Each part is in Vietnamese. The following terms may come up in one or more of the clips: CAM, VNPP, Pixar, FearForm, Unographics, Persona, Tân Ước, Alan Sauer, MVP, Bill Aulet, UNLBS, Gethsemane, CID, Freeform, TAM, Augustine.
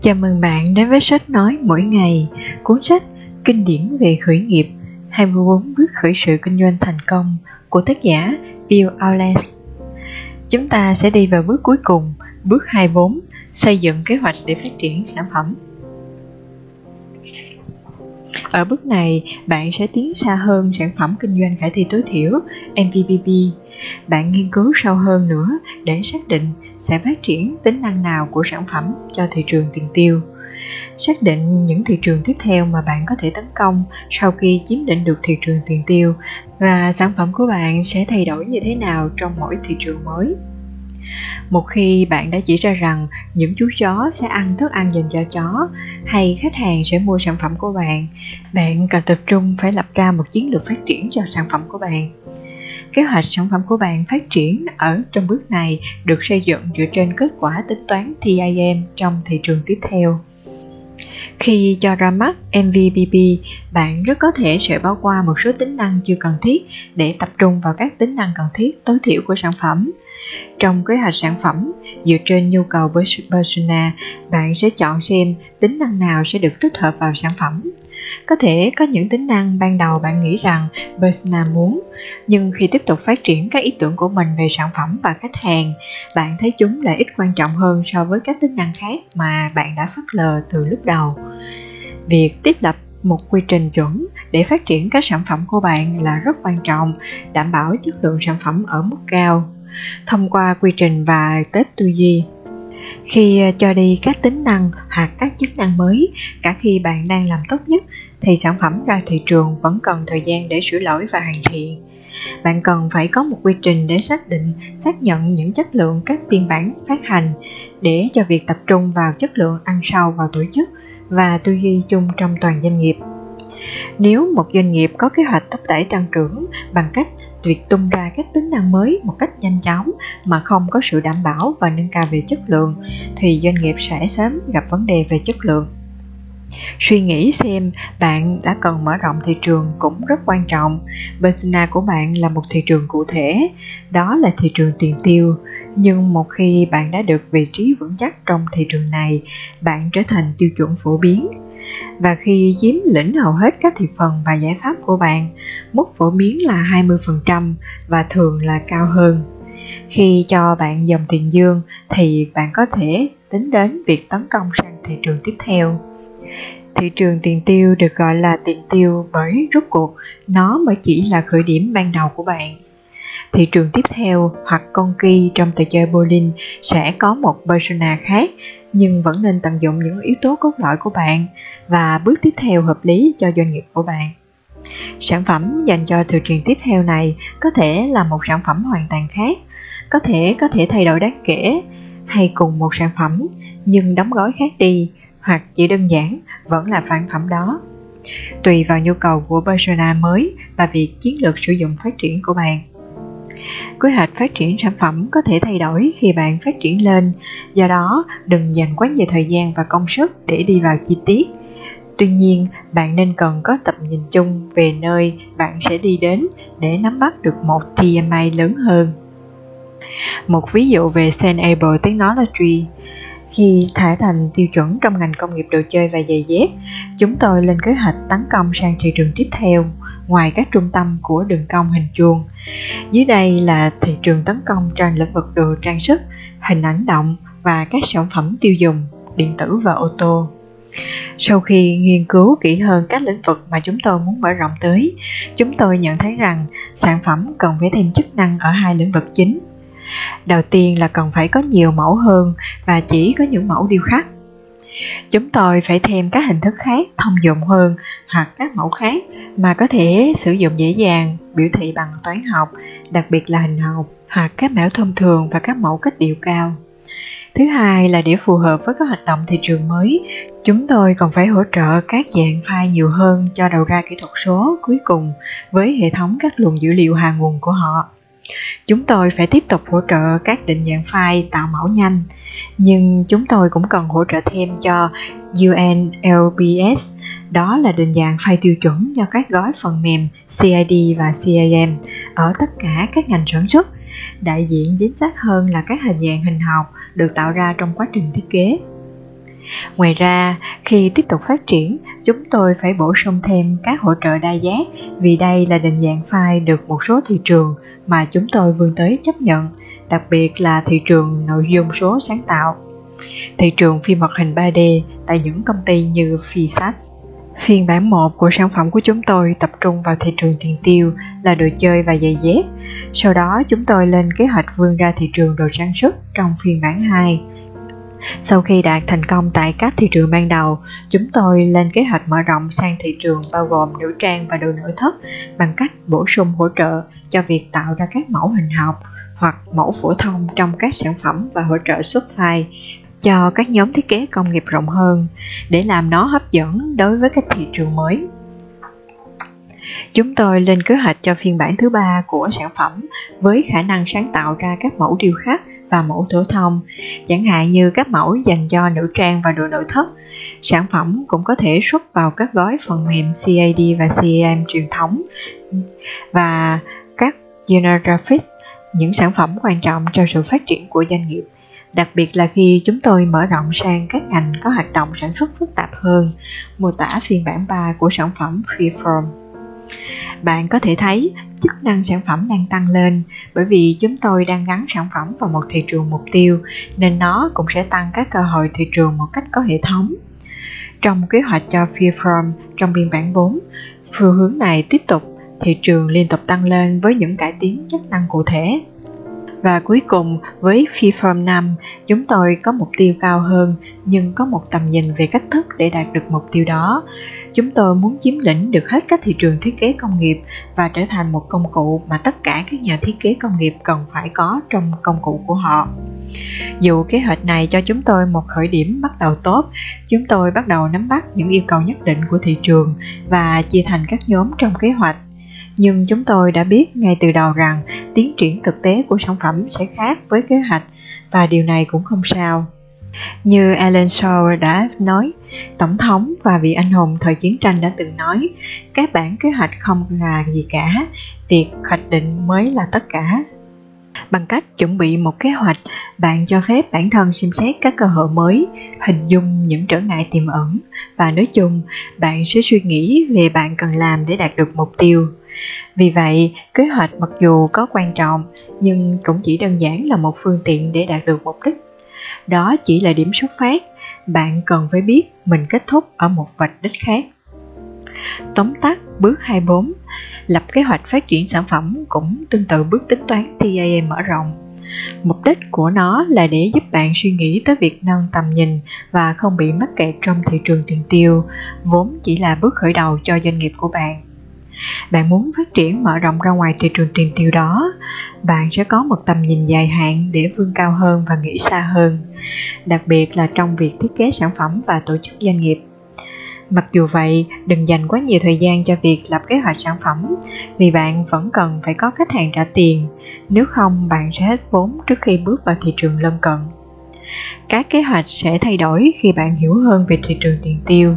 Chào mừng bạn đến với Sách Nói Mỗi Ngày, cuốn sách Kinh điển về khởi nghiệp, 24 bước khởi sự kinh doanh thành công của tác giả Bill Aulet. Chúng ta sẽ đi vào bước cuối cùng, bước 24, xây dựng kế hoạch để phát triển sản phẩm. Ở bước này, bạn sẽ tiến xa hơn sản phẩm kinh doanh khả thi tối thiểu, MVP. Bạn nghiên cứu sâu hơn nữa để xác định sẽ phát triển tính năng nào của sản phẩm cho thị trường tiền tiêu. Xác định những thị trường tiếp theo mà bạn có thể tấn công sau khi chiếm lĩnh được thị trường tiền tiêu và sản phẩm của bạn sẽ thay đổi như thế nào trong mỗi thị trường mới. Một khi bạn đã chỉ ra rằng những chú chó sẽ ăn thức ăn dành cho chó hay khách hàng sẽ mua sản phẩm của bạn, bạn cần tập trung phải lập ra một chiến lược phát triển cho sản phẩm của bạn. Kế hoạch sản phẩm của bạn phát triển ở trong bước này được xây dựng dựa trên kết quả tính toán TAM trong thị trường tiếp theo. Khi cho ra mắt MVP, bạn rất có thể sẽ bỏ qua một số tính năng chưa cần thiết để tập trung vào các tính năng cần thiết tối thiểu của sản phẩm. Trong kế hoạch sản phẩm, dựa trên nhu cầu persona, bạn sẽ chọn xem tính năng nào sẽ được tích hợp vào sản phẩm. Có thể có những tính năng ban đầu bạn nghĩ rằng Persona muốn, nhưng khi tiếp tục phát triển các ý tưởng của mình về sản phẩm và khách hàng, bạn thấy chúng là ít quan trọng hơn so với các tính năng khác mà bạn đã phớt lờ từ lúc đầu. Việc thiết lập một quy trình chuẩn để phát triển các sản phẩm của bạn là rất quan trọng, đảm bảo chất lượng sản phẩm ở mức cao. Thông qua quy trình và test tư duy, khi cho đi các tính năng hoặc các chức năng mới, cả khi bạn đang làm tốt nhất, thì sản phẩm ra thị trường vẫn cần thời gian để sửa lỗi và hoàn thiện. Bạn cần phải có một quy trình để xác nhận những chất lượng các phiên bản phát hành để cho việc tập trung vào chất lượng ăn sâu vào tổ chức và tư duy chung trong toàn doanh nghiệp. Nếu một doanh nghiệp có kế hoạch thúc đẩy tăng trưởng bằng cách việc tung ra các tính năng mới một cách nhanh chóng mà không có sự đảm bảo và nâng cao về chất lượng, thì doanh nghiệp sẽ sớm gặp vấn đề về chất lượng. Suy nghĩ xem bạn đã cần mở rộng thị trường cũng rất quan trọng. Persona của bạn là một thị trường cụ thể, đó là thị trường tiền tiêu. Nhưng một khi bạn đã được vị trí vững chắc trong thị trường này, bạn trở thành tiêu chuẩn phổ biến. Và khi chiếm lĩnh hầu hết các thị phần và giải pháp của bạn, mức phổ biến là 20% và thường là cao hơn. Khi cho bạn dòng tiền dương thì bạn có thể tính đến việc tấn công sang thị trường tiếp theo. Thị trường tiền tiêu được gọi là tiền tiêu bởi rốt cuộc nó mới chỉ là khởi điểm ban đầu của bạn. Thị trường tiếp theo hoặc con kỳ trong trò chơi bowling sẽ có một persona khác, nhưng vẫn nên tận dụng những yếu tố cốt lõi của bạn và bước tiếp theo hợp lý cho doanh nghiệp của bạn. Sản phẩm dành cho thị trường tiếp theo này có thể là một sản phẩm hoàn toàn khác, có thể thay đổi đáng kể, hay cùng một sản phẩm nhưng đóng gói khác đi, hoặc chỉ đơn giản vẫn là sản phẩm đó. Tùy vào nhu cầu của persona mới và việc chiến lược sử dụng phát triển của bạn. Kế hoạch phát triển sản phẩm có thể thay đổi khi bạn phát triển lên, do đó đừng dành quá nhiều thời gian và công sức để đi vào chi tiết. Tuy nhiên, bạn nên cần có tầm nhìn chung về nơi bạn sẽ đi đến để nắm bắt được một TMA lớn hơn. Một ví dụ về Sustainable Technology. Khi thả thành tiêu chuẩn trong ngành công nghiệp đồ chơi và giày dép, chúng tôi lên kế hoạch tấn công sang thị trường tiếp theo, ngoài các trung tâm của đường cong hình chuông. Dưới đây là thị trường tấn công trên lĩnh vực đồ trang sức, hình ảnh động và các sản phẩm tiêu dùng, điện tử và ô tô. Sau khi nghiên cứu kỹ hơn các lĩnh vực mà chúng tôi muốn mở rộng tới, chúng tôi nhận thấy rằng sản phẩm cần phải thêm chức năng ở hai lĩnh vực chính. Đầu tiên là cần phải có nhiều mẫu hơn và chỉ có những mẫu điêu khắc. Chúng tôi phải thêm các hình thức khác thông dụng hơn hoặc các mẫu khác mà có thể sử dụng dễ dàng, biểu thị bằng toán học, đặc biệt là hình học, hoặc các mẫu thông thường và các mẫu cách điệu cao. Thứ hai là để phù hợp với các hoạt động thị trường mới, chúng tôi còn phải hỗ trợ các dạng file nhiều hơn cho đầu ra kỹ thuật số cuối cùng với hệ thống các luồng dữ liệu hàng nguồn của họ. Chúng tôi phải tiếp tục hỗ trợ các định dạng file tạo mẫu nhanh, nhưng chúng tôi cũng cần hỗ trợ thêm cho UNLBS, đó là định dạng file tiêu chuẩn cho các gói phần mềm CID và CAM ở tất cả các ngành sản xuất, đại diện chính xác hơn là các hình dạng hình học được tạo ra trong quá trình thiết kế. Ngoài ra, khi tiếp tục phát triển, chúng tôi phải bổ sung thêm các hỗ trợ đa giác vì đây là định dạng file được một số thị trường mà chúng tôi vươn tới chấp nhận, đặc biệt là thị trường nội dung số sáng tạo, thị trường phim hoạt hình 3D tại những công ty như Pixar. Phiên bản 1 của sản phẩm của chúng tôi tập trung vào thị trường tiền tiêu là đồ chơi và giày dép. Sau đó chúng tôi lên kế hoạch vươn ra thị trường đồ trang sức trong phiên bản 2. Sau khi đạt thành công tại các thị trường ban đầu, chúng tôi lên kế hoạch mở rộng sang thị trường bao gồm nữ trang và đồ nội thất bằng cách bổ sung hỗ trợ cho việc tạo ra các mẫu hình học hoặc mẫu phổ thông trong các sản phẩm và hỗ trợ xuất file cho các nhóm thiết kế công nghiệp rộng hơn để làm nó hấp dẫn đối với các thị trường mới. Chúng tôi lên kế hoạch cho phiên bản thứ 3 của sản phẩm với khả năng sáng tạo ra các mẫu điêu khắc và mẫu phổ thông, chẳng hạn như các mẫu dành cho nữ trang và đồ nội thất. Sản phẩm cũng có thể xuất vào các gói phần mềm CID và CAM truyền thống và các Unographics, những sản phẩm quan trọng cho sự phát triển của doanh nghiệp, đặc biệt là khi chúng tôi mở rộng sang các ngành có hoạt động sản xuất phức tạp hơn. Mô tả phiên bản 3 của sản phẩm Freeform. Bạn có thể thấy chức năng sản phẩm đang tăng lên bởi vì chúng tôi đang gắn sản phẩm vào một thị trường mục tiêu nên nó cũng sẽ tăng các cơ hội thị trường một cách có hệ thống. Trong kế hoạch cho FearForm trong biên bản 4, phương hướng này tiếp tục, thị trường liên tục tăng lên với những cải tiến chức năng cụ thể. Và cuối cùng với FearForm 5, chúng tôi có mục tiêu cao hơn nhưng có một tầm nhìn về cách thức để đạt được mục tiêu đó. Chúng tôi muốn chiếm lĩnh được hết các thị trường thiết kế công nghiệp và trở thành một công cụ mà tất cả các nhà thiết kế công nghiệp cần phải có trong công cụ của họ. Dù kế hoạch này cho chúng tôi một khởi điểm bắt đầu tốt, chúng tôi bắt đầu nắm bắt những yêu cầu nhất định của thị trường và chia thành các nhóm trong kế hoạch. Nhưng chúng tôi đã biết ngay từ đầu rằng tiến triển thực tế của sản phẩm sẽ khác với kế hoạch và điều này cũng không sao. Như Alan Sauer đã nói, tổng thống và vị anh hùng thời chiến tranh đã từng nói, các bản kế hoạch không là gì cả, việc hoạch định mới là tất cả. Bằng cách chuẩn bị một kế hoạch, bạn cho phép bản thân xem xét các cơ hội mới, hình dung những trở ngại tiềm ẩn và nói chung, bạn sẽ suy nghĩ về bạn cần làm để đạt được mục tiêu. Vì vậy, kế hoạch mặc dù có quan trọng nhưng cũng chỉ đơn giản là một phương tiện để đạt được mục đích. Đó chỉ là điểm xuất phát, bạn cần phải biết mình kết thúc ở một vạch đích khác. Tóm tắt bước 24, lập kế hoạch phát triển sản phẩm cũng tương tự bước tính toán TAM mở rộng. Mục đích của nó là để giúp bạn suy nghĩ tới việc nâng tầm nhìn và không bị mắc kẹt trong thị trường tiền tiêu, vốn chỉ là bước khởi đầu cho doanh nghiệp của bạn. Bạn muốn phát triển mở rộng ra ngoài thị trường tiền tiêu đó, bạn sẽ có một tầm nhìn dài hạn để vươn cao hơn và nghĩ xa hơn, đặc biệt là trong việc thiết kế sản phẩm và tổ chức doanh nghiệp. Mặc dù vậy, đừng dành quá nhiều thời gian cho việc lập kế hoạch sản phẩm, vì bạn vẫn cần phải có khách hàng trả tiền, nếu không bạn sẽ hết vốn trước khi bước vào thị trường lân cận. Các kế hoạch sẽ thay đổi khi bạn hiểu hơn về thị trường tiền tiêu.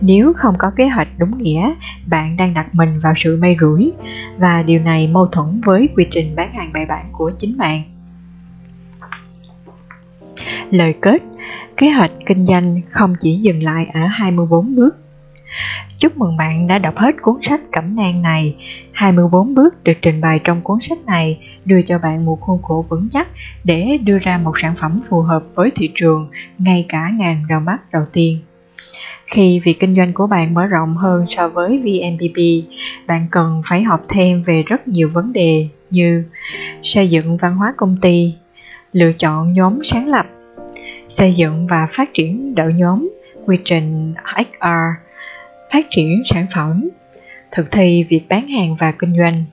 Nếu không có kế hoạch đúng nghĩa, bạn đang đặt mình vào sự may rủi, và điều này mâu thuẫn với quy trình bán hàng bài bản của chính bạn. Lời kết, kế hoạch kinh doanh không chỉ dừng lại ở 24 bước. Chúc mừng bạn đã đọc hết cuốn sách cẩm nang này. 24 bước được trình bày trong cuốn sách này đưa cho bạn một khuôn khổ vững chắc để đưa ra một sản phẩm phù hợp với thị trường ngay cả ngàn rào mắt đầu tiên. Khi việc kinh doanh của bạn mở rộng hơn so với VNPP, bạn cần phải học thêm về rất nhiều vấn đề như xây dựng văn hóa công ty, lựa chọn nhóm sáng lập, xây dựng và phát triển đội nhóm, quy trình HR, phát triển sản phẩm, thực thi việc bán hàng và kinh doanh,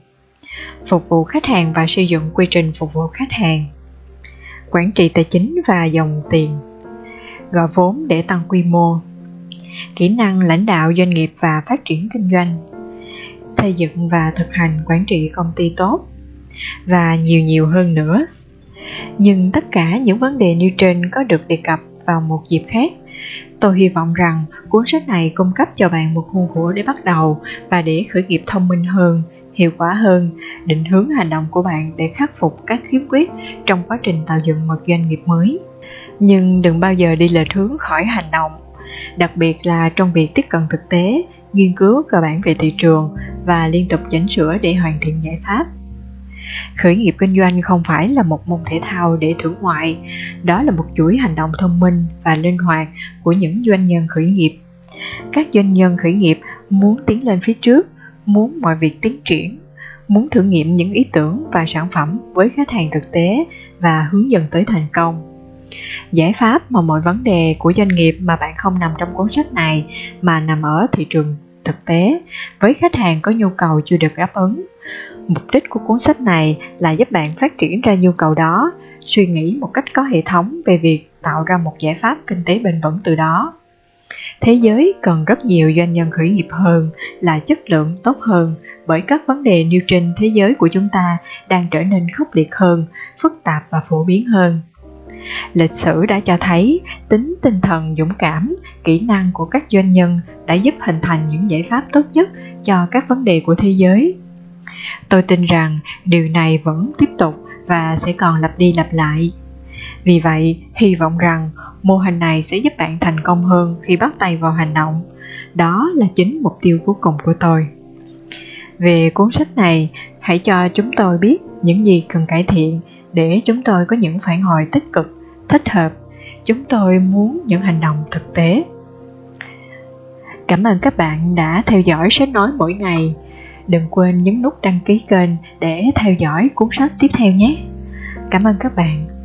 phục vụ khách hàng và xây dựng quy trình phục vụ khách hàng, quản trị tài chính và dòng tiền, gọi vốn để tăng quy mô, kỹ năng lãnh đạo doanh nghiệp và phát triển kinh doanh, xây dựng và thực hành quản trị công ty tốt, và nhiều hơn nữa. Nhưng tất cả những vấn đề nêu trên có được đề cập vào một dịp khác. Tôi hy vọng rằng cuốn sách này cung cấp cho bạn một khuôn khổ để bắt đầu và để khởi nghiệp thông minh hơn, hiệu quả hơn, định hướng hành động của bạn để khắc phục các khiếm khuyết trong quá trình tạo dựng một doanh nghiệp mới. nhưng đừng bao giờ đi lệch hướng khỏi hành động, đặc biệt là trong việc tiếp cận thực tế, nghiên cứu cơ bản về thị trường và liên tục chỉnh sửa để hoàn thiện giải pháp. Khởi nghiệp kinh doanh không phải là một môn thể thao để thưởng ngoại, đó là một chuỗi hành động thông minh và linh hoạt của những doanh nhân khởi nghiệp. Các doanh nhân khởi nghiệp muốn tiến lên phía trước, muốn mọi việc tiến triển, muốn thử nghiệm những ý tưởng và sản phẩm với khách hàng thực tế và hướng dần tới thành công. Giải pháp mà mọi vấn đề của doanh nghiệp mà bạn không nằm trong cuốn sách này mà nằm ở thị trường thực tế, với khách hàng có nhu cầu chưa được đáp ứng. Mục đích của cuốn sách này là giúp bạn phát triển ra nhu cầu đó, suy nghĩ một cách có hệ thống về việc tạo ra một giải pháp kinh tế bền vững từ đó. Thế giới cần rất nhiều doanh nhân khởi nghiệp hơn, là chất lượng tốt hơn, bởi các vấn đề nêu trên thế giới của chúng ta đang trở nên khốc liệt hơn, phức tạp và phổ biến hơn. Lịch sử đã cho thấy tính tinh thần dũng cảm, kỹ năng của các doanh nhân đã giúp hình thành những giải pháp tốt nhất cho các vấn đề của thế giới. Tôi tin rằng điều này vẫn tiếp tục và sẽ còn lặp đi lặp lại. Vì vậy, hy vọng rằng mô hình này sẽ giúp bạn thành công hơn khi bắt tay vào hành động. Đó là chính mục tiêu cuối cùng của tôi. Về cuốn sách này, hãy cho chúng tôi biết những gì cần cải thiện để chúng tôi có những phản hồi tích cực, thích hợp. Chúng tôi muốn những hành động thực tế. Cảm ơn các bạn đã theo dõi Sách Nói Mỗi Ngày. Đừng quên nhấn nút đăng ký kênh để theo dõi cuốn sách tiếp theo nhé. Cảm ơn các bạn.